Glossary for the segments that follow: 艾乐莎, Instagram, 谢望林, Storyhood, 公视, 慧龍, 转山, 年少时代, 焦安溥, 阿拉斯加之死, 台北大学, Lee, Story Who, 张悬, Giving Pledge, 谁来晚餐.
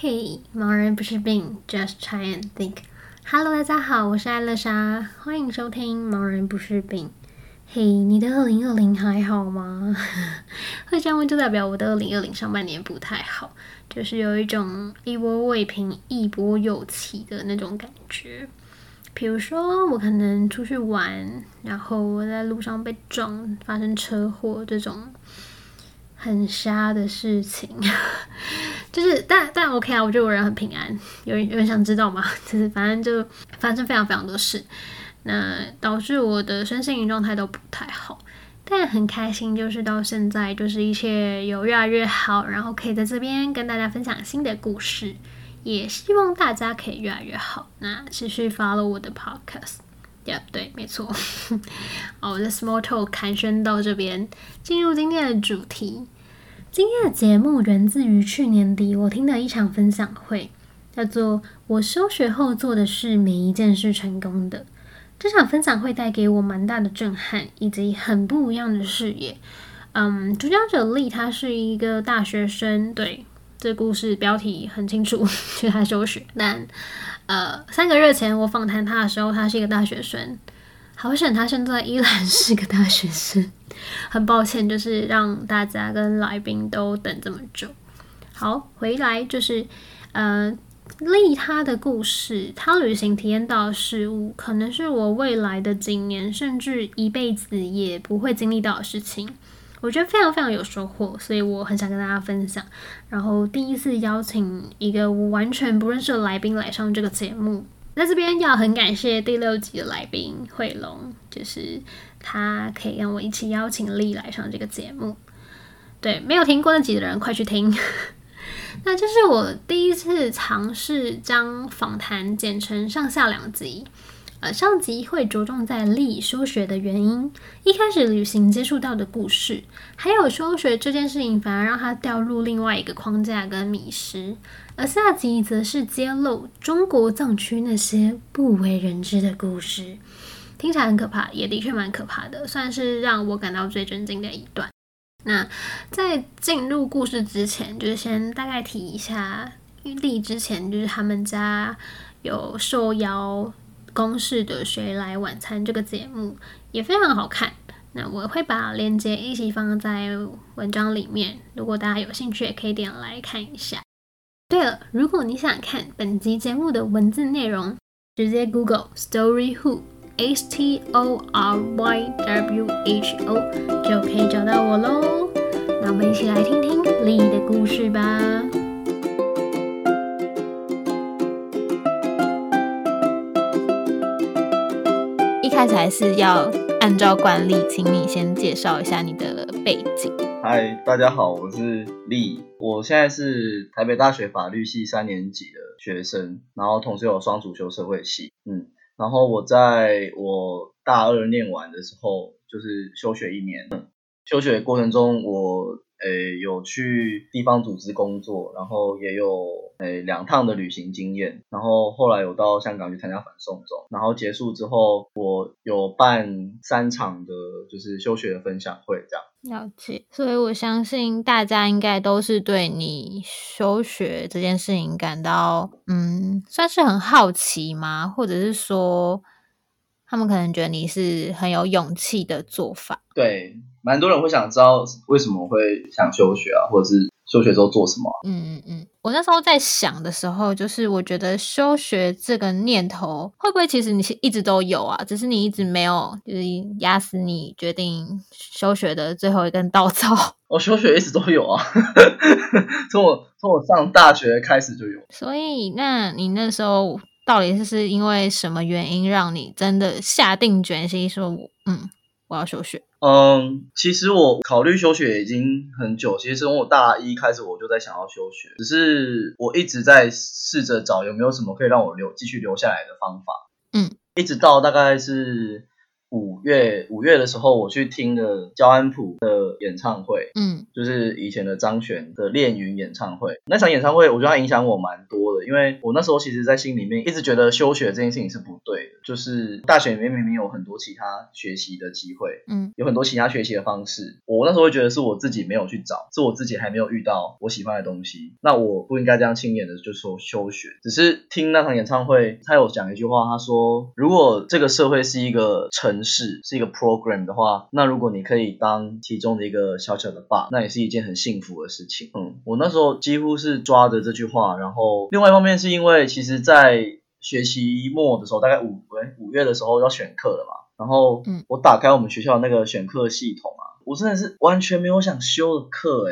嘿，盲人不是病 Just try and think。 Hello 大家好，我是艾乐莎，欢迎收听盲人不是病。嘿，你的2020还好吗？会这样问就代表我的2020上半年不太好，就是有一种一波未平一波又起的那种感觉。比如说我可能出去玩，然后我在路上被撞，发生车祸，这种很瞎的事情。就是但 OK 啊，我觉得我人很平安。有人想知道吗？就是反正非常非常多事，那导致我的身心灵状态都不太好。但很开心，就是到现在就是一切有越来越好，然后可以在这边跟大家分享新的故事，也希望大家可以越来越好。那持续 follow 我的 podcast。Yep, 对，没错。好，我的 small talk 寒暄到这边，进入今天的主题。今天的节目源自于去年底我听的一场分享会，叫做我休学后做的事每一件是成功的。这场分享会带给我蛮大的震撼，以及很不一样的视野。主讲者 Lee 他是一个大学生，对，这故事标题很清楚，就是他休学。但3个月前我访谈他的时候，他是一个大学生。好险他现在依然是个大学生。很抱歉，就是让大家跟来宾都等这么久。好，回来就是Lee他的故事，他旅行体验到的事物，可能是我未来的几年甚至一辈子也不会经历到的事情。我觉得非常非常有收获，所以我很想跟大家分享。然后第一次邀请一个我完全不认识的来宾来上这个节目，在这边要很感谢第6集的来宾慧龙，就是他可以让我一起邀请Lee来上这个节目。对，没有听过那集的人快去听。那这是我第一次尝试将访谈剪成上下2集。上集会着重在Lee休学的原因，一开始旅行接触到的故事，还有休学这件事情反而让他掉入另外一个框架跟迷失。而下集则是揭露中国藏区那些不为人知的故事，听起来很可怕，也的确蛮可怕的，算是让我感到最震惊的一段。那在进入故事之前，就是先大概提一下，因为Lee之前就是他们家有受邀公视的《谁来晚餐》这个节目也非常好看，那我会把链接一起放在文章里面，如果大家有兴趣也可以点来看一下。对了，如果你想看本集节目的文字内容，直接 Google Story Who H-T-O-R-Y-W-H-O 就可以找到我咯。那我们一起来听听Lee的故事吧。一开始还是要按照惯例，请你先介绍一下你的背景。嗨，大家好，我是Lee，我现在是台北大学法律系3年级的学生，然后同时有双主修社会系。然后我在我大2念完的时候，就是休学1年。休学过程中，我有去地方组织工作，然后也有2趟的旅行经验，然后后来有到香港去参加反送中，然后结束之后我有办3场的就是休学的分享会这样。了解，所以我相信大家应该都是对你休学这件事情感到算是很好奇吗？或者是说他们可能觉得你是很有勇气的做法。对，蛮多人会想知道为什么会想休学啊，或者是休学之后做什么啊。我那时候在想的时候，就是我觉得休学这个念头会不会其实你一直都有啊，只是你一直没有就是压死你决定休学的最后一根稻草。我休学一直都有啊，从我上大学开始就有。所以那你那时候到底是因为什么原因让你真的下定决心说我要休学？其实我考虑休学已经很久，其实从我大1开始我就在想要休学，只是我一直在试着找有没有什么可以让我继续留下来的方法。一直到大概是五月的时候，我去听了焦安溥的演唱会，就是以前的张悬的恋云演唱会。那场演唱会我觉得它影响我蛮多的，因为我那时候其实在心里面一直觉得休学这件事情是不对的，就是大学里面明明有很多其他学习的机会，嗯，有很多其他学习的方式，我那时候会觉得是我自己没有去找，是我自己还没有遇到我喜欢的东西，那我不应该这样轻言的就说休学。只是听那场演唱会他有讲一句话，他说如果这个社会是一个城市，是一个 program 的话，那如果你可以当其中的一个小小的 bug， 那也是一件很幸福的事情。嗯，我那时候几乎是抓着这句话，然后另外一方面是因为其实在学期末的时候，大概五月的时候要选课了嘛，然后我打开我们学校的那个选课系统啊，我真的是完全没有想修的课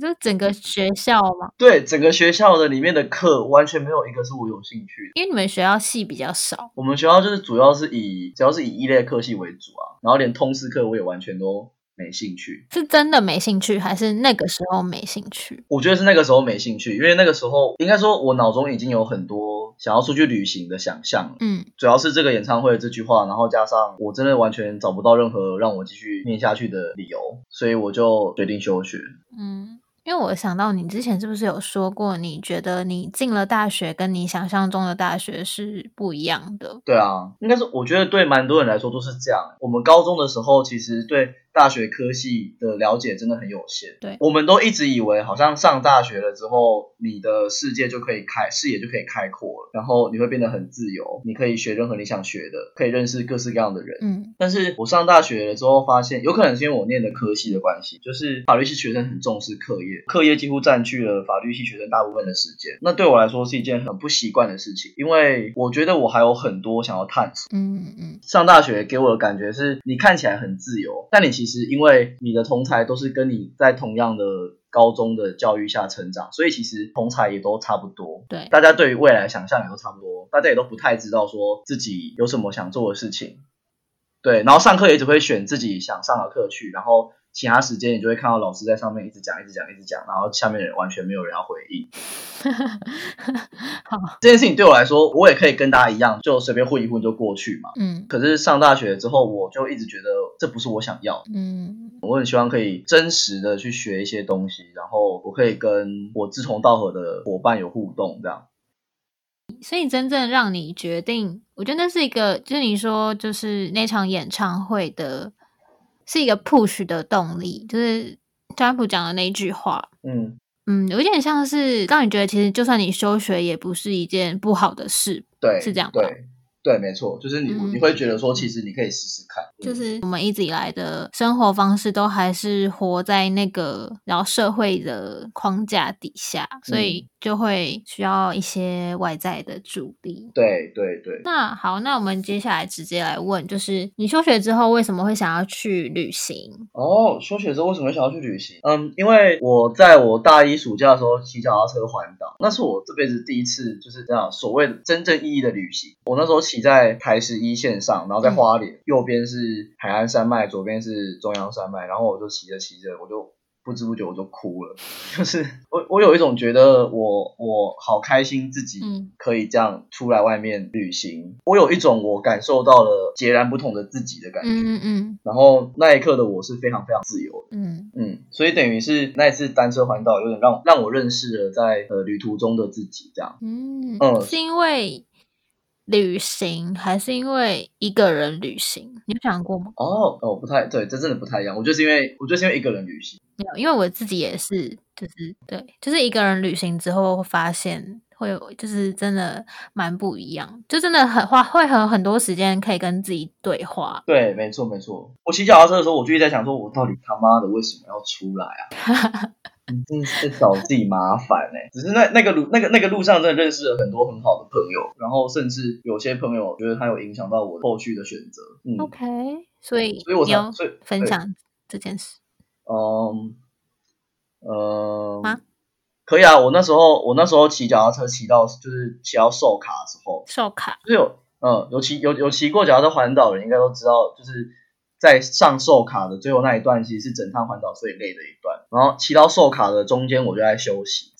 就是整个学校嘛，对，整个学校的里面的课完全没有一个是我有兴趣的。因为你们学校系比较少，我们学校就是主要是只要是以一类科系为主啊，然后连通识课我也完全都没兴趣。是真的没兴趣还是那个时候没兴趣？我觉得是那个时候没兴趣，因为那个时候应该说我脑中已经有很多想要出去旅行的想象了，主要是这个演唱会的这句话，然后加上我真的完全找不到任何让我继续念下去的理由，所以我就决定休学。因为我想到你之前是不是有说过，你觉得你进了大学跟你想象中的大学是不一样的？对啊，应该是我觉得对蛮多人来说都是这样。我们高中的时候其实对大学科系的了解真的很有限，对，我们都一直以为好像上大学了之后你的视野就可以开阔了，然后你会变得很自由，你可以学任何你想学的，可以认识各式各样的人。但是我上大学了之后发现，有可能是因为我念的科系的关系，就是法律系学生很重视课业几乎占据了法律系学生大部分的时间，那对我来说是一件很不习惯的事情，因为我觉得我还有很多想要探索。上大学给我的感觉是你看起来很自由，但你其实因为你的同侪都是跟你在同样的高中的教育下成长，所以其实同侪也都差不多，对，大家对于未来想象也都差不多，大家也都不太知道说自己有什么想做的事情，对，然后上课也只会选自己想上的课去，然后其他时间你就会看到老师在上面一直讲，然后下面的人完全没有人要回应。好，这件事情对我来说，我也可以跟大家一样就随便混一混就过去嘛。可是上大学之后我就一直觉得这不是我想要的。我很希望可以真实的去学一些东西，然后我可以跟我志同道合的伙伴有互动这样。所以真正让你决定，我觉得那是一个就是你说就是那场演唱会的是一个 push 的动力，就是川普讲的那一句话，有点像是让你觉得其实就算你休学也不是一件不好的事，对，是这样吧？对，没错，就是你会觉得说其实你可以试试看，就是我们一直以来的生活方式都还是活在那个然后社会的框架底下，所以就会需要一些外在的助力。对。那好，那我们接下来直接来问，就是你休学之后为什么会想要去旅行？休学之后为什么会想要去旅行？因为我在我大一暑假的时候骑脚踏车环岛，那是我这辈子第一次就是这样所谓的真正意义的旅行。我那时候骑在台11线上，然后在花莲，右边是海岸山脉，左边是中央山脉，然后我就骑着我就不知不觉我就哭了，就是我有一种觉得我好开心自己可以这样出来外面旅行，我有一种我感受到了截然不同的自己的感觉。然后那一刻的我是非常非常自由的。所以等于是那一次单车环岛有点让我认识了在旅途中的自己这样。是因为旅行还是因为一个人旅行？你有想过吗？不太对，这真的不太一样。我就是因为一个人旅行，没有，因为我自己也是，就是对，就是一个人旅行之后会发现会有，就是真的蛮不一样，就真的会很多时间可以跟自己对话。对，没错。我骑脚踏车的时候，我就一直在想说，我到底他妈的为什么要出来啊？你真是找自己麻烦欸。只是那个路上真的认识了很多很好的朋友，然后甚至有些朋友我觉得他有影响到我后续的选择。OK， 所以我想分享这件事。可以啊。我那时候骑脚踏车骑到寿卡的时候，寿卡就是有骑过脚踏车环岛的人应该都知道，就是在上寿卡的最后那一段其实是整趟环岛最累的一段，然后骑到寿卡的中间我就在休息，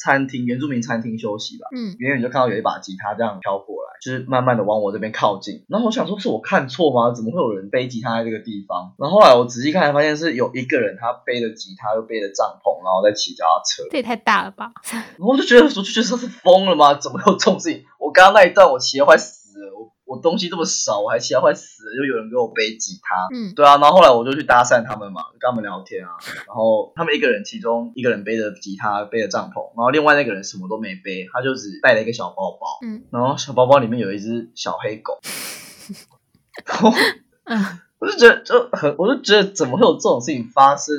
原住民餐厅休息吧。远远就看到有一把吉他这样飘过来，就是慢慢的往我这边靠近，然后我想说是我看错吗？怎么会有人背吉他在这个地方？然后后来我仔细看才发现是有一个人他背着吉他又背着帐篷然后在骑脚踏车，这也太大了吧。然后我就觉得他是疯了吗？怎么有这种事情？我刚刚那一段我骑得快死了，我我东西这么少，我还气到快死了，就有人给我背吉他。嗯，对啊，然后后来我就去搭讪他们嘛，跟他们聊天啊。然后他们一个人，其中一个人背着吉他，背着帐篷，然后另外那个人什么都没背，他就只带了一个小包包。嗯，然后小包包里面有一只小黑狗。我就觉得怎么会有这种事情发生？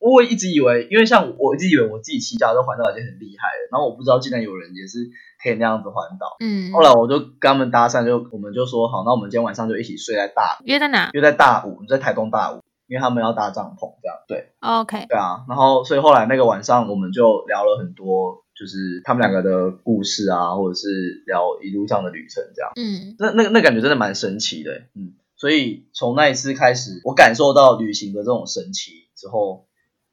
我一直以为，因为像我一直以为我自己骑脚踏车环岛已经很厉害了，然后我不知道竟然有人也是可以那样子环岛。嗯，后来我就跟他们搭讪，我们就说好，那我们今天晚上就一起睡在大武。约在哪？约在大武，在台东大武，因为他们要搭帐篷这样。对 ，OK， 对啊。然后所以后来那个晚上我们就聊了很多。就是他们两个的故事啊，或者是聊一路上的旅程这样。嗯，那感觉真的蛮神奇的。嗯，所以从那一次开始，我感受到旅行的这种神奇之后，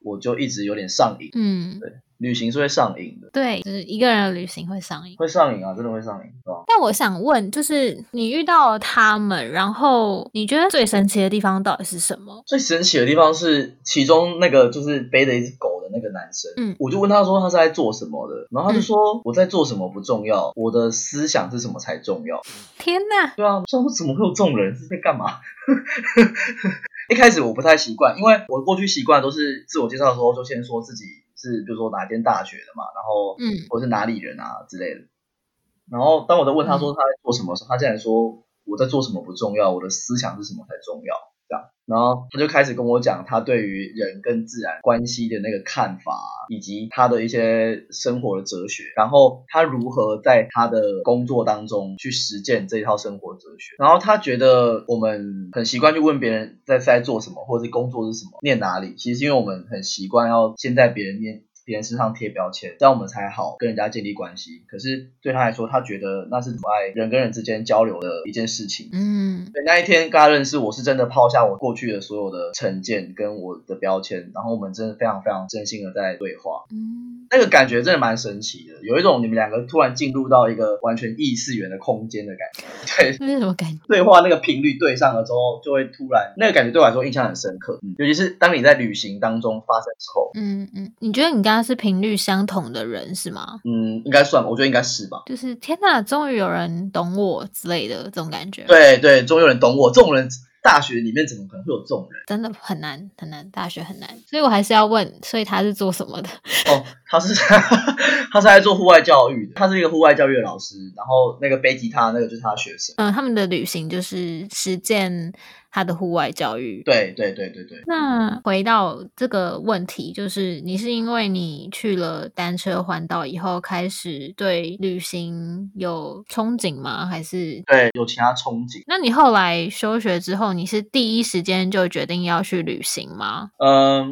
我就一直有点上瘾。嗯，对，旅行是会上瘾的。对，就是一个人的旅行会上瘾，会上瘾啊，真的会上瘾，是吧？但我想问，就是你遇到了他们，然后你觉得最神奇的地方到底是什么？最神奇的地方是其中那个就是背着一只狗。那个男生，嗯，我就问他说他是在做什么的，然后他就说，我在做什么不重要，我的思想是什么才重要。天哪，对啊，说怎么会有这种人，是在干嘛？一开始我不太习惯，因为我过去习惯都是自我介绍的时候就先说自己是比如说哪间大学的嘛，然后我是哪里人啊之类的。然后当我在问他说他在做什么的时候，他竟然说我在做什么不重要，我的思想是什么才重要这样。然后他就开始跟我讲他对于人跟自然关系的那个看法，以及他的一些生活的哲学，然后他如何在他的工作当中去实践这一套生活哲学。然后他觉得我们很习惯去问别人在做什么，或者是工作是什么，念哪里，其实因为我们很习惯要先在别人身上贴标签，这样我们才好跟人家建立关系。可是对他来说，他觉得那是阻碍人跟人之间交流的一件事情。嗯，所以那一天跟他认识，我是真的抛下我过去的所有的成见跟我的标签，然后我们真的非常非常真心的在对话。嗯，那个感觉真的蛮神奇的，有一种你们两个突然进入到一个完全异次元的空间的感觉。对，那是什么感觉？对话那个频率对上了之后，就会突然那个感觉对我来说印象很深刻。嗯，尤其是当你在旅行当中发生之后。嗯嗯，你觉得你刚他是频率相同的人是吗？嗯，应该算，我觉得应该是吧。就是天哪，终于有人懂我之类的这种感觉。对对，终于有人懂我，这种人大学里面怎么可能会有这种人？真的很难很难，大学很难。所以我还是要问，所以他是做什么的？哦，他是在做户外教育的，他是一个户外教育的老师。然后那个背吉他那个就是他的学生。嗯，他们的旅行就是实践他的户外教育。对对对对对。那回到这个问题，就是你是因为你去了单车环岛以后开始对旅行有憧憬吗？还是？对，有其他憧憬。那你后来休学之后，你是第一时间就决定要去旅行吗？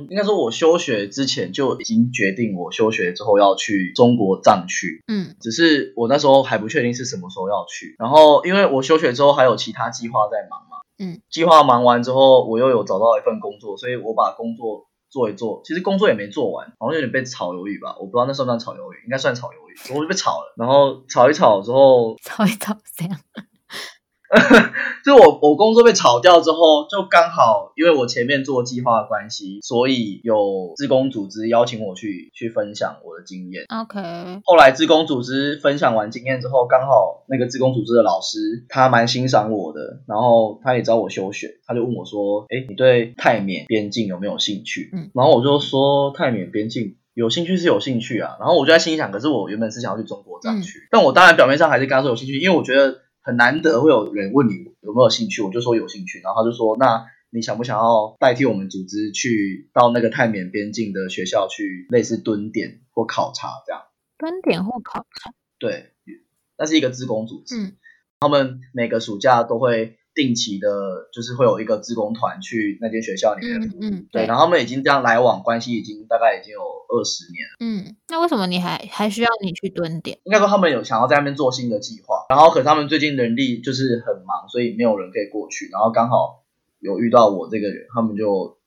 应该说我休学之前就已经决定我休学之后要去中国藏区。嗯，只是我那时候还不确定是什么时候要去，然后因为我休学之后还有其他计划在忙嘛。嗯，计划忙完之后我又有找到一份工作，所以我把工作做一做，其实工作也没做完，好像有点被炒鱿鱼吧，我不知道那算不算炒鱿鱼，应该算炒鱿鱼，我就被炒了。然后炒一炒之后，炒一炒这样就我工作被炒掉之后，就刚好因为我前面做计划的关系，所以有志工组织邀请我去分享我的经验。 OK， 后来志工组织分享完经验之后，刚好那个志工组织的老师他蛮欣赏我的，然后他也找我休学，他就问我说，诶，你对泰缅边境有没有兴趣？嗯，然后我就说泰缅边境有兴趣是有兴趣啊，然后我就在心想，可是我原本是想要去中国藏区。嗯，但我当然表面上还是跟他说有兴趣，因为我觉得很难得会有人问你有没有兴趣，我就说有兴趣，然后他就说，那你想不想要代替我们组织去到那个泰缅边境的学校去类似蹲点或考察这样。蹲点或考察？对，那是一个志工组织。嗯，他们每个暑假都会定期的就是会有一个志工团去那间学校里面服务。嗯嗯，对，然后他们已经这样来往关系已经大概有20年了。嗯，那为什么你还需要你去蹲点？应该说他们有想要在那边做新的计划，然后可是他们最近人力就是很忙，所以没有人可以过去，然后刚好有遇到我这个人，他们就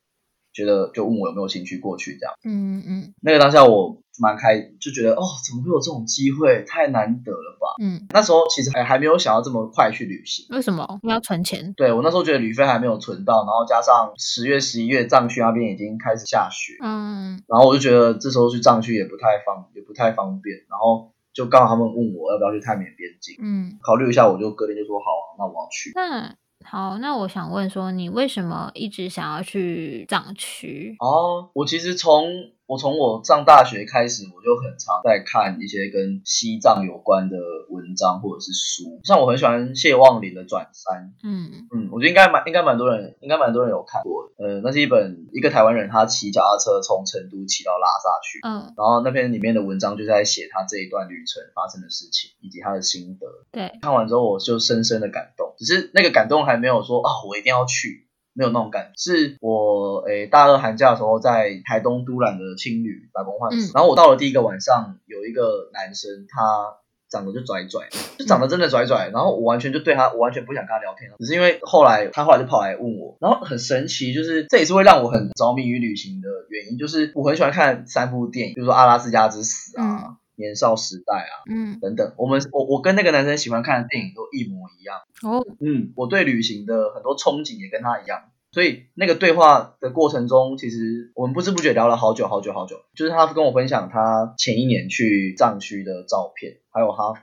觉得就问我有没有兴趣过去这样。嗯嗯，那个当下我蛮开心，就觉得哦，怎么会有这种机会，太难得了吧。嗯，那时候其实还没有想要这么快去旅行。为什么？你要存钱。对，我那时候觉得旅费还没有存到，然后加上10月11月藏区那边已经开始下雪。嗯，然后我就觉得这时候去藏区也不太方便，然后就刚好他们问我要不要去泰缅边境，嗯，考虑一下，我就隔天就说好，那我要去。那好，那我想问说，你为什么一直想要去藏区？哦，我其实从我上大学开始，我就很常在看一些跟西藏有关的文章或者是书，像我很喜欢谢望林的《转山》，嗯嗯，我觉得应该蛮多人有看过的，那是一个台湾人他骑脚踏车从成都骑到拉萨去，嗯，然后那篇里面的文章就在写他这一段旅程发生的事情以及他的心得，对，看完之后我就深深的感动，只是那个感动还没有说啊我一定要去。没有那种感觉，是我大二寒假的时候在台东都兰的青旅打工换宿，然后我到了第一个晚上，有一个男生他长得就拽拽，就长得真的拽拽，然后我完全不想跟他聊天，只是因为他后来就跑来问我，然后很神奇，就是这也是会让我很着迷于旅行的原因，就是我很喜欢看三部电影，比如说《阿拉斯加之死》啊。嗯，年少时代啊，嗯，等等，我跟那个男生喜欢看的电影都一模一样哦，嗯，我对旅行的很多憧憬也跟他一样，所以那个对话的过程中，其实我们不知不觉聊了好久好久好久，就是他跟我分享他前一年去藏区的照片，还有他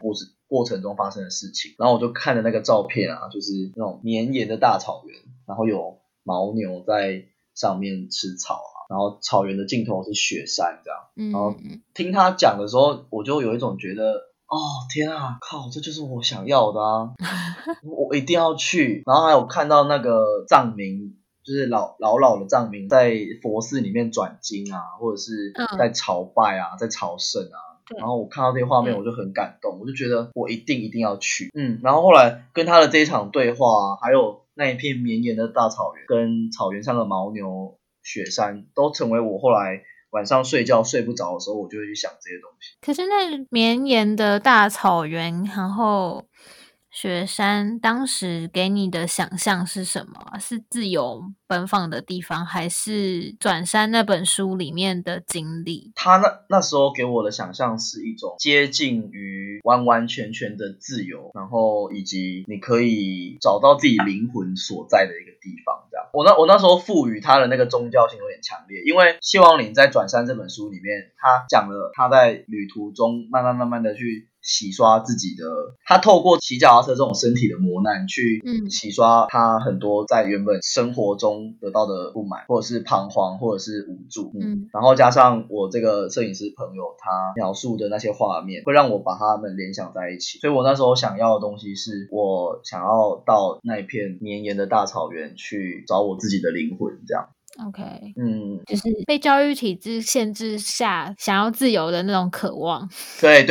过程中发生的事情，然后我就看着那个照片啊，就是那种绵延的大草原，然后有牦牛在上面吃草啊，然后草原的尽头是雪山这样，嗯，然后听他讲的时候，我就有一种觉得，哦天啊，靠，这就是我想要的啊，我一定要去。然后还有看到那个藏民，就是老的藏民在佛寺里面转经啊，或者是在朝拜啊，在朝圣啊。然后我看到这个画面我就很感动，我就觉得我一定要去，嗯，然后后来跟他的这一场对话，还有那一片绵延的大草原跟草原上的牦牛雪山，都成为我后来晚上睡觉睡不着的时候我就会去想这些东西。可是那绵延的大草原然后雪山，当时给你的想象是什么？是自由奔放的地方，还是转山那本书里面的经历？他那时候给我的想象是一种接近于完完全全的自由，然后以及你可以找到自己灵魂所在的一个地方这样。我那时候赋予他的那个宗教性有点强烈，因为谢望林在转山这本书里面，他讲了他在旅途中慢慢的去洗刷自己的，他透过骑脚踏车这种身体的磨难去洗刷他很多在原本生活中得到的不满，或者是彷徨，或者是无助，嗯，然后加上我这个摄影师朋友他描述的那些画面，会让我把他们联想在一起，所以我那时候想要的东西是，我想要到那一片绵延的大草原去找我自己的灵魂这样。OK， 嗯，就是被教育体制限制下想要自由的那种渴望。对，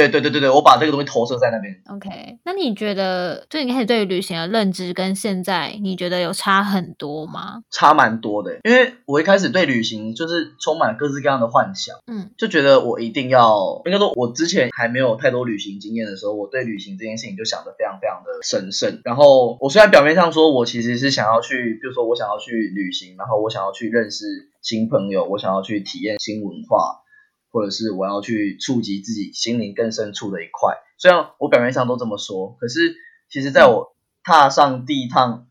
我把这个东西投射在那边。OK， 那你觉得最开始对于旅行的认知跟现在你觉得有差很多吗？差蛮多的，因为我一开始对旅行就是充满各式各样的幻想，嗯，就觉得我一定要，应该说我之前还没有太多旅行经验的时候，我对旅行这件事情就想得非常非常的神圣。然后我虽然表面上说我其实是想要去，比如说我想要去旅行，然后我想要去认识新朋友，我想要去体验新文化，或者是我要去触及自己心灵更深处的一块，虽然我表面上都这么说，可是其实在我踏上第一趟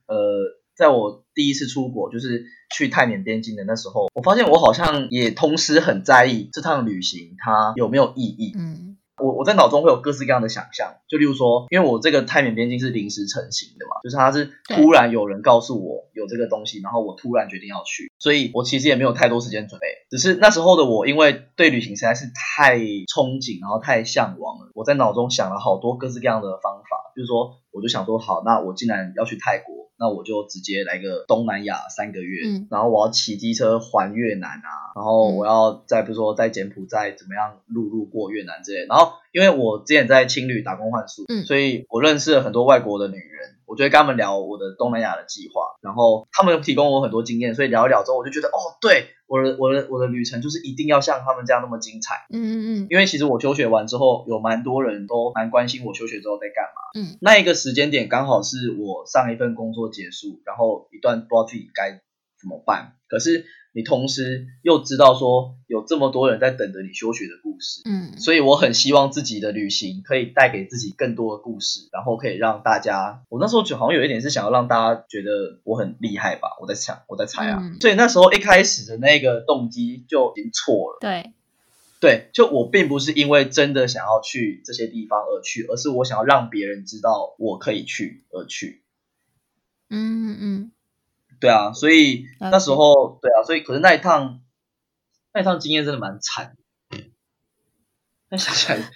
在我第一次出国就是去泰缅边境的那时候，我发现我好像也同时很在意这趟旅行它有没有意义，嗯，我在脑中会有各式各样的想象，就例如说，因为我这个泰缅边境是临时成型的嘛，就是它是突然有人告诉我有这个东西，然后我突然决定要去，所以我其实也没有太多时间准备，只是那时候的我因为对旅行实在是太憧憬然后太向往了，我在脑中想了好多各式各样的方法，就是说我就想说好，那我既然要去泰国，那我就直接来个东南亚3个月、嗯，然后我要骑机车环越南啊，然后我要再比如说在柬埔寨怎么样陆路过越南之类的。然后因为我之前在青旅打工换宿，嗯，所以我认识了很多外国的女人，我就会跟他们聊我的东南亚的计划，然后他们提供我很多经验，所以聊一聊之后我就觉得，哦，对，我的旅程就是一定要像他们这样那么精彩，嗯嗯嗯，因为其实我休学完之后有蛮多人都蛮关心我休学之后在干嘛，嗯，那一个时间点刚好是我上一份工作结束，然后一段不知道自己该怎么办，可是你同时又知道说有这么多人在等着你休学的故事，嗯，所以我很希望自己的旅行可以带给自己更多的故事，然后可以让大家，我那时候就好像有一点是想要让大家觉得我很厉害吧，我在猜啊，嗯，所以那时候一开始的那个动机就已经错了，对，对，就我并不是因为真的想要去这些地方而去，而是我想要让别人知道我可以去而去。嗯嗯，对啊，所以那时候，对啊，所以可是那一趟经验真的蛮惨的。那想起来，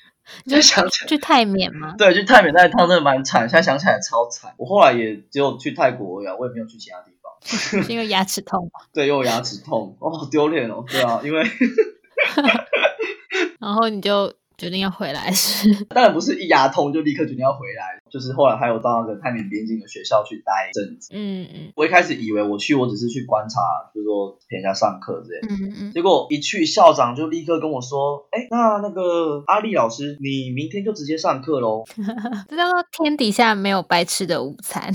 就想起来去泰缅吗？对，去泰缅那一趟真的蛮惨，现在想起来超惨。我后来也只有去泰国而已，我也没有去其他地方。是因为牙齿痛吗？对，因为我牙齿痛，哦，好丢脸哦。对啊，因为然后你就决定要回来是？当然不是一牙痛就立刻决定要回来，就是后来还有到那个泰缅边境的学校去待一阵子。嗯嗯，我一开始以为我去，我只是去观察，就是说陪人家上课之类的。嗯嗯，结果一去，校长就立刻跟我说：“哎，那个阿力老师，你明天就直接上课喽。”这叫做天底下没有白吃的午餐。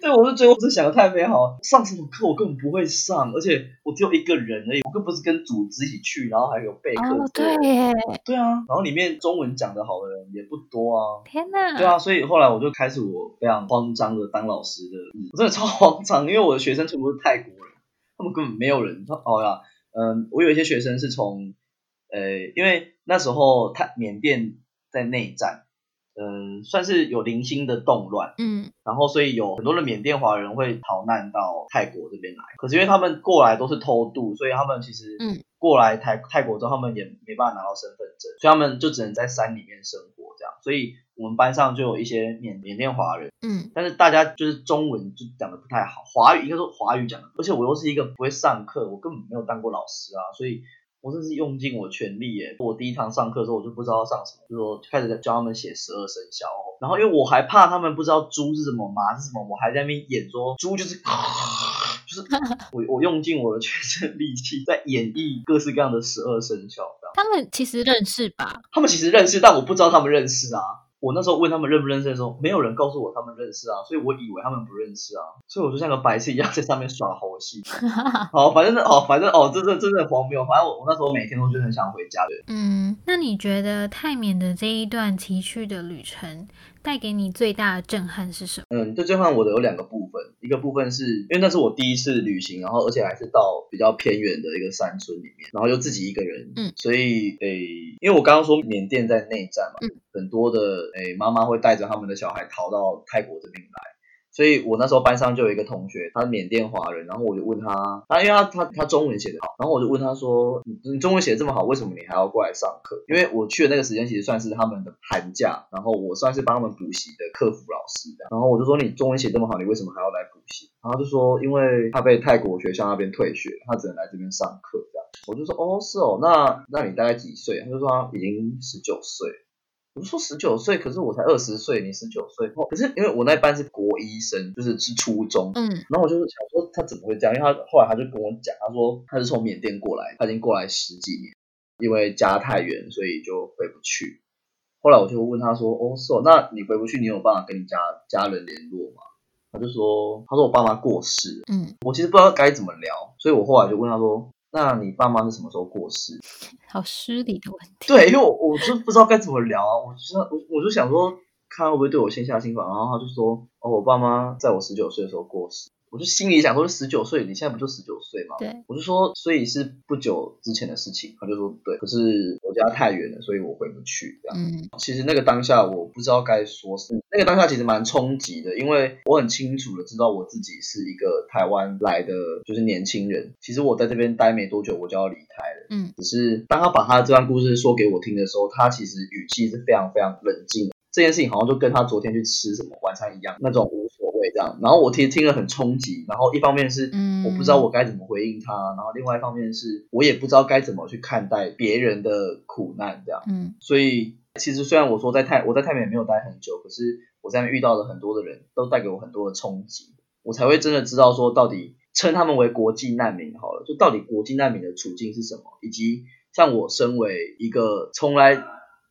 对，我就觉得我只想的太美好，上什么课我根本不会上，而且我只有一个人而已，我根本不是跟组织一起去，然后还有备课。哦，对耶。对啊，然后里面中文讲得好的人也不多啊。天哪。对啊，所以后来我就开始我非常慌张的当老师的，我真的超慌张，因为我的学生全部是泰国人，他们根本没有人。哦呀，我有一些学生是从，因为那时候缅甸在内战。算是有零星的动乱，嗯，然后所以有很多的缅甸华人会逃难到泰国这边来，可是因为他们过来都是偷渡，所以他们其实过来泰国之后，他们也没办法拿到身份证，所以他们就只能在山里面生活这样。所以我们班上就有一些缅甸华人，嗯，但是大家就是中文就讲得不太好，华语应该说华语讲得，而且我又是一个不会上课，我根本没有当过老师啊，所以我真是用尽我全力耶！我第一堂上课的时候，我就不知道要上什么，就是我开始教他们写十二生肖，然后因为我还怕他们不知道猪是什么、马是什么，我还在那边演说猪就是，我用尽我的全身力气在演绎各式各样的十二生肖。他们其实认识吧？他们其实认识，但我不知道他们认识啊。我那时候问他们认不认识的时候，没有人告诉我他们认识啊，所以我以为他们不认识啊，所以我就像个白痴一样在上面耍猴戏。好，反正哦，真的荒谬。反正我那时候每天都就很想回家的。嗯，那你觉得泰缅的这一段崎岖的旅程带给你最大的震撼是什么？最震撼我的有两个部分，一个部分是因为那是我第一次旅行，然后而且还是到比较偏远的一个山村里面，然后又自己一个人，所以因为我刚刚说缅甸在内战嘛，很多的妈妈会带着他们的小孩逃到泰国这边来，所以我那时候班上就有一个同学，他是缅甸华人，然后我就问他，因为他中文写得好，然后我就问他说，你中文写得这么好，为什么你还要过来上课？因为我去的那个时间其实算是他们的寒假，然后我算是帮他们补习的客服老师，然后我就说你中文写这么好，你为什么还要来补习？然后就说因为他被泰国学校那边退学，他只能来这边上课这样。我就说哦是哦，那你大概几岁？他就说他已经19岁。我说19岁，可是我才20岁，你19岁、哦。可是因为我那班是国一生，就是初中，然后我就想说他怎么会这样？因为他后来他就跟我讲，他说他是从缅甸过来，他已经过来10几年，因为家太远，所以就回不去。后来我就问他说，哦，是哦，那你回不去，你有办法跟你家人联络吗？他就说，他说我爸妈过世了，我其实不知道该怎么聊，所以我后来就问他说，那你爸妈是什么时候过世？好失礼的问题。对，因为我就不知道该怎么聊啊，我就想说，看会不会对我先下心房，然后他就说，哦，我爸妈在我19岁的时候过世。我就心里想说，19岁，你现在不就19岁吗？对。我就说，所以是不久之前的事情。他就说，对，可是我家太远了，所以我回不去这样。其实那个当下我不知道该说什么，那个当下其实蛮冲击的，因为我很清楚的知道我自己是一个台湾来的就是年轻人。其实我在这边待没多久，我就要离开了。只是当他把他这段故事说给我听的时候，他其实语气是非常非常冷静的。这件事情好像就跟他昨天去吃什么晚餐一样，那种无所谓这样。然后我听了很冲击，然后一方面是我不知道我该怎么回应他，然后另外一方面是我也不知道该怎么去看待别人的苦难这样。所以其实虽然我说我在泰缅没有待很久，可是我在那边遇到的很多的人都带给我很多的冲击，我才会真的知道说到底称他们为国际难民好了，就到底国际难民的处境是什么，以及像我身为一个从来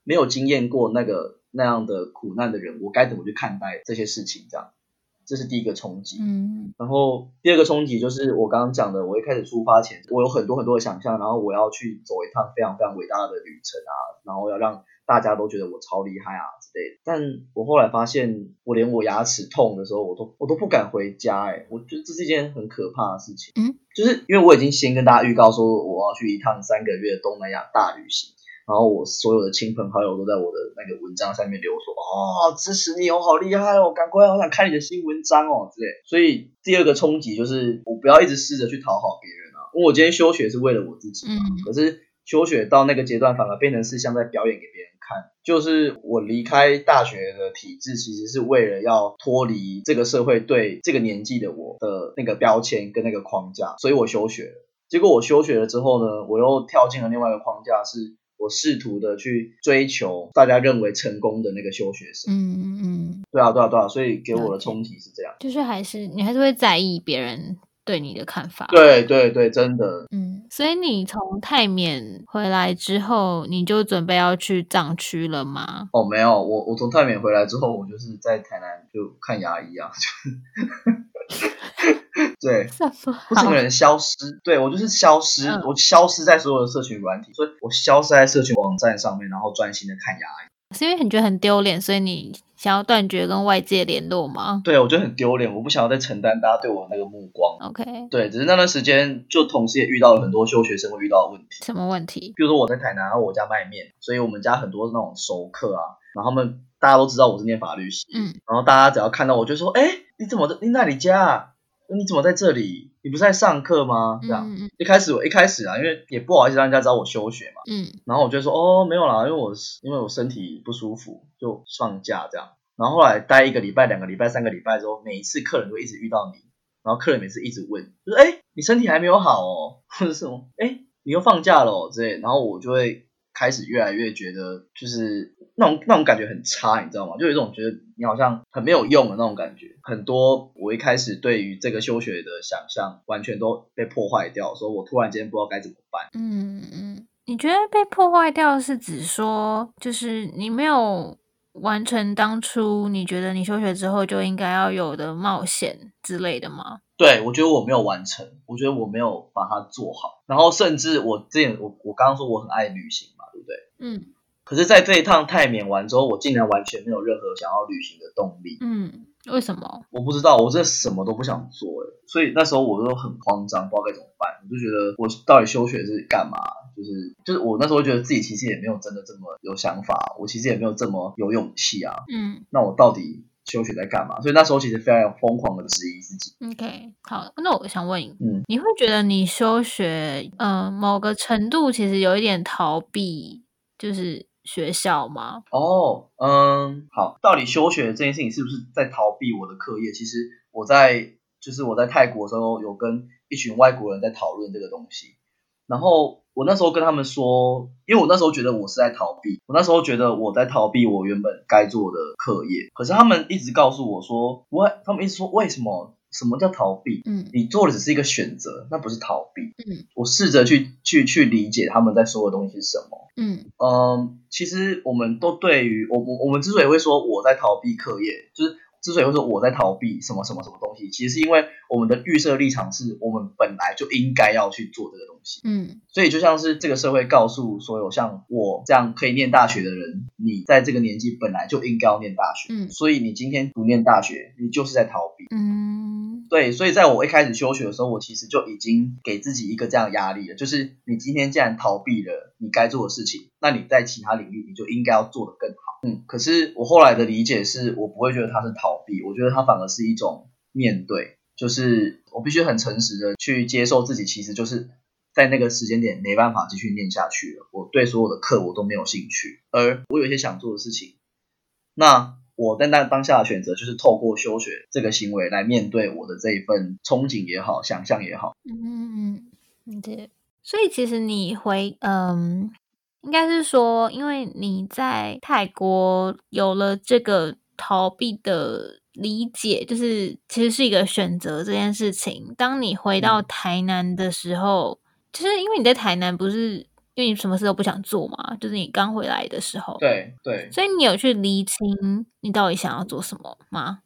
没有经验过那样的苦难的人，我该怎么去看待这些事情这样。这是第一个冲击。然后第二个冲击就是我刚刚讲的，我一开始出发前我有很多很多的想象，然后我要去走一趟非常非常伟大的旅程啊，然后要让大家都觉得我超厉害啊之类的。但我后来发现，我连我牙齿痛的时候，我都不敢回家欸，我觉得这是一件很可怕的事情。就是因为我已经先跟大家预告说我要去一趟3个月的东南亚大旅行，然后我所有的亲朋好友都在我的那个文章上面留说支持你，我好厉害哦，赶快，我想看你的新文章哦之类。所以第二个冲击就是我不要一直试着去讨好别人啊，因为我今天休学是为了我自己，可是休学到那个阶段反而变成是像在表演给别人看。就是我离开大学的体制其实是为了要脱离这个社会对这个年纪的我的那个标签跟那个框架，所以我休学了。结果我休学了之后呢，我又跳进了另外一个框架，是我试图的去追求大家认为成功的那个休学生。对啊，所以给我的冲击是这样，就是你还是会在意别人对你的看法。对，真的。所以你从泰缅回来之后，你就准备要去藏区了吗？哦，没有，我从泰缅回来之后，我就是在台南就看牙医啊。对，我整个人消失，对，我就是消失，我消失在所有的社群软体，所以我消失在社群网站上面，然后专心的看牙医。是因为你觉得很丢脸，所以你想要断绝跟外界联络吗？对，我觉得很丢脸，我不想要再承担大家对我那个目光。 OK， 对，只是那段时间就同时也遇到了很多休学生会遇到的问题。什么问题？比如说我在台南，然后我家卖面，所以我们家很多那种熟客啊，然后他们大家都知道我是念法律系，然后大家只要看到我就说，你哪里家啊？你怎么在这里？你不是在上课吗？这样，一开始啊，因为也不好意思让人家知道我休学嘛，然后我就说没有啦，因为我身体不舒服，就放假这样。然后后来待1个礼拜、2个礼拜、3个礼拜之后，每一次客人都一直遇到你，然后客人每次一直问，就说你身体还没有好哦，或者是什么你又放假了之类的。然后我就会开始越来越觉得就是那种感觉很差，你知道吗？就有一种觉得你好像很没有用的那种感觉。很多我一开始对于这个休学的想象完全都被破坏掉，所以我突然间不知道该怎么办。你觉得被破坏掉是指说就是你没有完成当初你觉得你休学之后就应该要有的冒险之类的吗？对，我觉得我没有完成，我觉得我没有把它做好。然后甚至我之前我刚刚说我很爱旅行嘛，对不对？可是在这一趟泰缅完之后，我竟然完全没有任何想要旅行的动力。为什么？我不知道，我真的什么都不想做所以那时候我就很慌张，不知道该怎么办。我就觉得我到底休学是干嘛？就是我那时候觉得自己其实也没有真的这么有想法，我其实也没有这么有勇气啊。那我到底休学在干嘛？所以那时候其实非常疯狂的质疑自己。OK， 好，那我想问你，你会觉得你休学，某个程度其实有一点逃避，就是学校吗？好，到底休学这件事情是不是在逃避我的课业？其实我在泰国的时候有跟一群外国人在讨论这个东西，然后我那时候跟他们说，因为我那时候觉得我是在逃避，我那时候觉得我在逃避我原本该做的课业，可是他们一直告诉我说，他们一直说为什么？什么叫逃避？你做的只是一个选择，那不是逃避。我试着去理解他们在说的东西是什么。其实我们都对于我们之所以会说我在逃避课业，就是之所以会说我在逃避什么什么什么东西，其实是因为我们的预设立场是我们本来就应该要去做这个东西。所以就像是这个社会告诉所有像我这样可以念大学的人，你在这个年纪本来就应该要念大学，所以你今天不念大学，你就是在逃避。对，所以在我一开始休学的时候，我其实就已经给自己一个这样的压力了，就是你今天既然逃避了你该做的事情，那你在其他领域你就应该要做得更好。可是我后来的理解是，我不会觉得它是逃避，我觉得它反而是一种面对，就是我必须很诚实的去接受自己，其实就是在那个时间点没办法继续念下去了，我对所有的课我都没有兴趣，而我有一些想做的事情，那我在那当下的选择就是透过休学这个行为来面对我的这一份憧憬也好，想象也好。对，所以其实你回应该是说，因为你在泰国有了这个逃避的理解，就是其实是一个选择这件事情。当你回到台南的时候，就是因为你在台南不是因为你什么事都不想做嘛，就是你刚回来的时候。对，所以你有去厘清你到底想要做什么吗？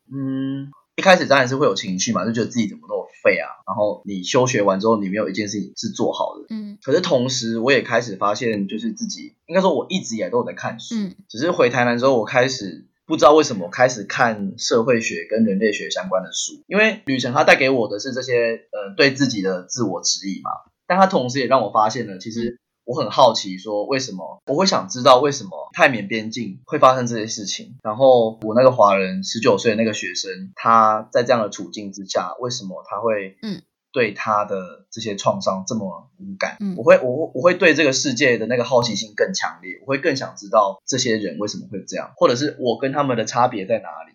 一开始当然是会有情绪嘛，就觉得自己怎么那么废啊，然后你休学完之后你没有一件事情是做好的。嗯，可是同时我也开始发现，就是自己应该说我一直以来都有在看书，只是回台南之后我开始不知道为什么开始看社会学跟人类学相关的书，因为旅程它带给我的是这些对自己的自我质疑嘛，但它同时也让我发现了其实我很好奇说为什么我会想知道为什么泰缅边境会发生这些事情，然后我那个华人19岁的那个学生他在这样的处境之下为什么他会对他的这些创伤这么无感，我会对这个世界的那个好奇心更强烈，我会更想知道这些人为什么会这样，或者是我跟他们的差别在哪里。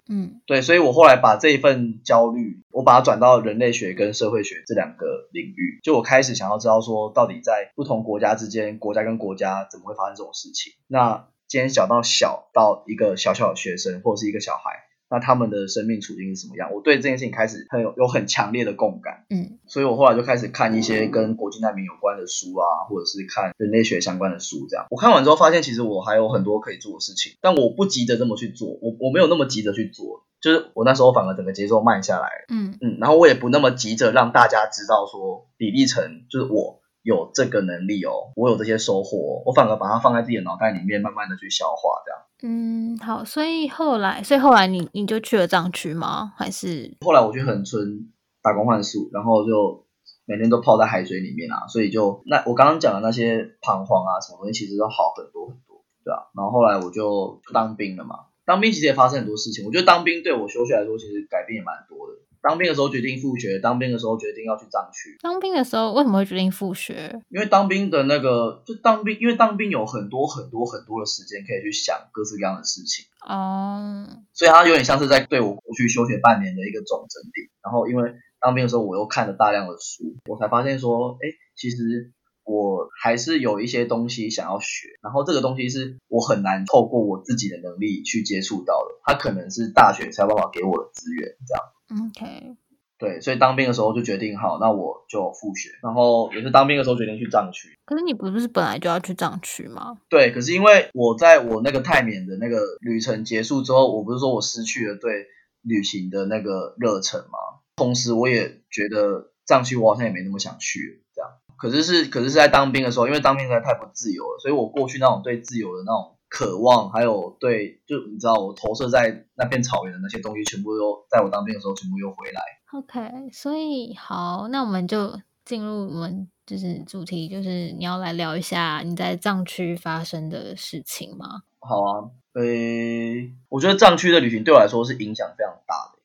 对，所以我后来把这一份焦虑我把它转到人类学跟社会学这两个领域，就我开始想要知道说到底在不同国家之间，国家跟国家怎么会发生这种事情。那今天小到一个小小的学生或者是一个小孩，那他们的生命处境是什么样，我对这件事情开始有很强烈的共感。所以我后来就开始看一些跟国际难民有关的书啊，或者是看人类学相关的书这样。我看完之后发现其实我还有很多可以做的事情，但我不急着这么去做，我没有那么急着去做，就是我那时候反而整个节奏慢下来了。然后我也不那么急着让大家知道说李立成就是我有这个能力哦，我有这些收获哦，我反而把它放在自己的脑袋里面慢慢的去消化这样。好，所以后来你就去了藏区吗？还是后来我去恒春打工换宿，然后就每天都泡在海水里面啊，所以就那我刚刚讲的那些彷徨啊什么东西其实都好很多很多，对啊。然后后来我就当兵了嘛，当兵其实也发生很多事情，我觉得当兵对我休学来说其实改变也蛮多的。当兵的时候决定复学，当兵的时候决定要去藏区。当兵的时候为什么会决定复学？因为当兵的那个就当兵，因为当兵有很多很多很多的时间可以去想各式各样的事情。所以它有点像是在对我过去休学半年的一个总整理。然后因为当兵的时候我又看了大量的书，我才发现说其实我还是有一些东西想要学，然后这个东西是我很难透过我自己的能力去接触到的，它可能是大学才有办法给我的资源这样。OK， 对，所以当兵的时候就决定好，那我就复学，然后也是当兵的时候决定去藏区。可是你不是本来就要去藏区吗？对，可是因为我在我那个泰缅的那个旅程结束之后，我不是说我失去了对旅行的那个热忱吗？同时我也觉得藏区我好像也没那么想去这样。可是在当兵的时候，因为当兵实在太不自由了，所以我过去那种对自由的那种渴望，还有对，就你知道我投射在那片草原的那些东西全部都在我当兵的时候全部又回来。 OK， 所以好，那我们就进入我们就是主题，就是你要来聊一下你在藏区发生的事情吗？好啊，我觉得藏区的旅行对我来说是影响非常大的。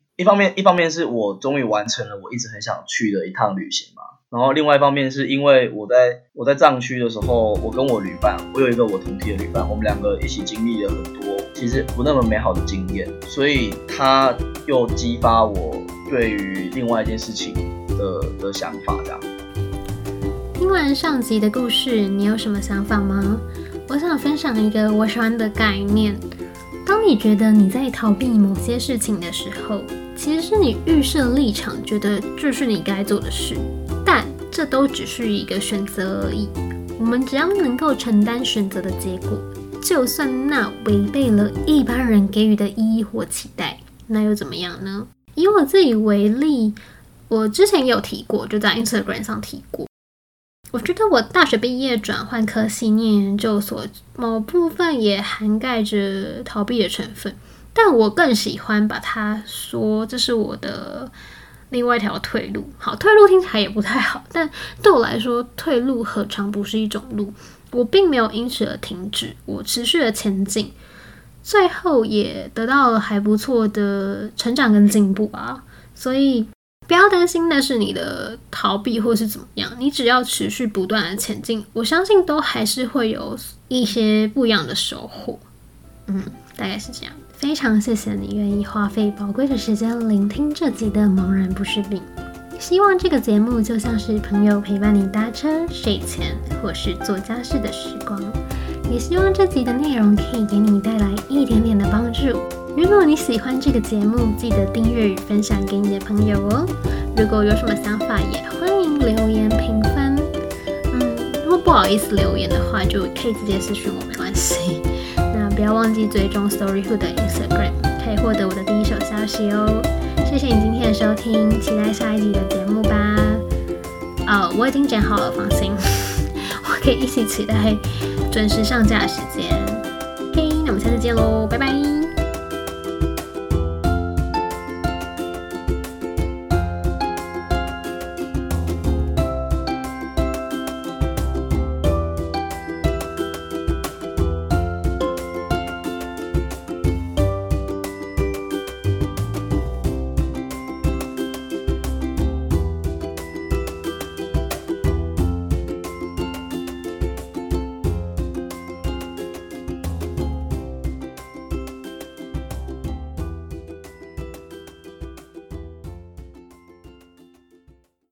一方面是我终于完成了我一直很想去的一趟旅行嘛，然后另外一方面是因为我在藏区的时候，我跟我旅伴，我有一个我同梯的旅伴，我们两个一起经历了很多其实不那么美好的经验，所以他又激发我对于另外一件事情的想法这样。听完上集的故事，你有什么想法吗？我想分享一个我喜欢的概念，当你觉得你在逃避某些事情的时候，其实是你预设立场觉得这是你该做的事，但这都只是一个选择而已。我们只要能够承担选择的结果，就算那违背了一般人给予的意义或期待，那又怎么样呢？以我自己为例，我之前也有提过，就在 Instagram 上提过，我觉得我大学毕业转换科系念研究所，某部分也涵盖着逃避的成分，但我更喜欢把它说这是我的另外一条退路。好，退路听起来也不太好，但对我来说，退路何尝不是一种路？我并没有因此而停止，我持续的前进，最后也得到了还不错的成长跟进步啊。所以不要担心那是你的逃避或是怎么样，你只要持续不断的前进，我相信都还是会有一些不一样的收获。大概是这样。非常谢谢你愿意花费宝贵的时间聆听这集的茫然不是病，希望这个节目就像是朋友陪伴你搭车、睡前或是做家事的时光，也希望这集的内容可以给你带来一点点的帮助。如果你喜欢这个节目，记得订阅与分享给你的朋友哦。如果有什么想法，也欢迎留言评分。如果不好意思留言的话，就可以直接私讯我，没关系。不要忘记追踪 Storyhood 的 Instagram， 可以获得我的第一手消息哦。谢谢你今天的收听，期待下一集的节目吧。我已经剪好了，放心，我可以一起期待准时上架的时间。OK， 那我们下次见喽，拜拜。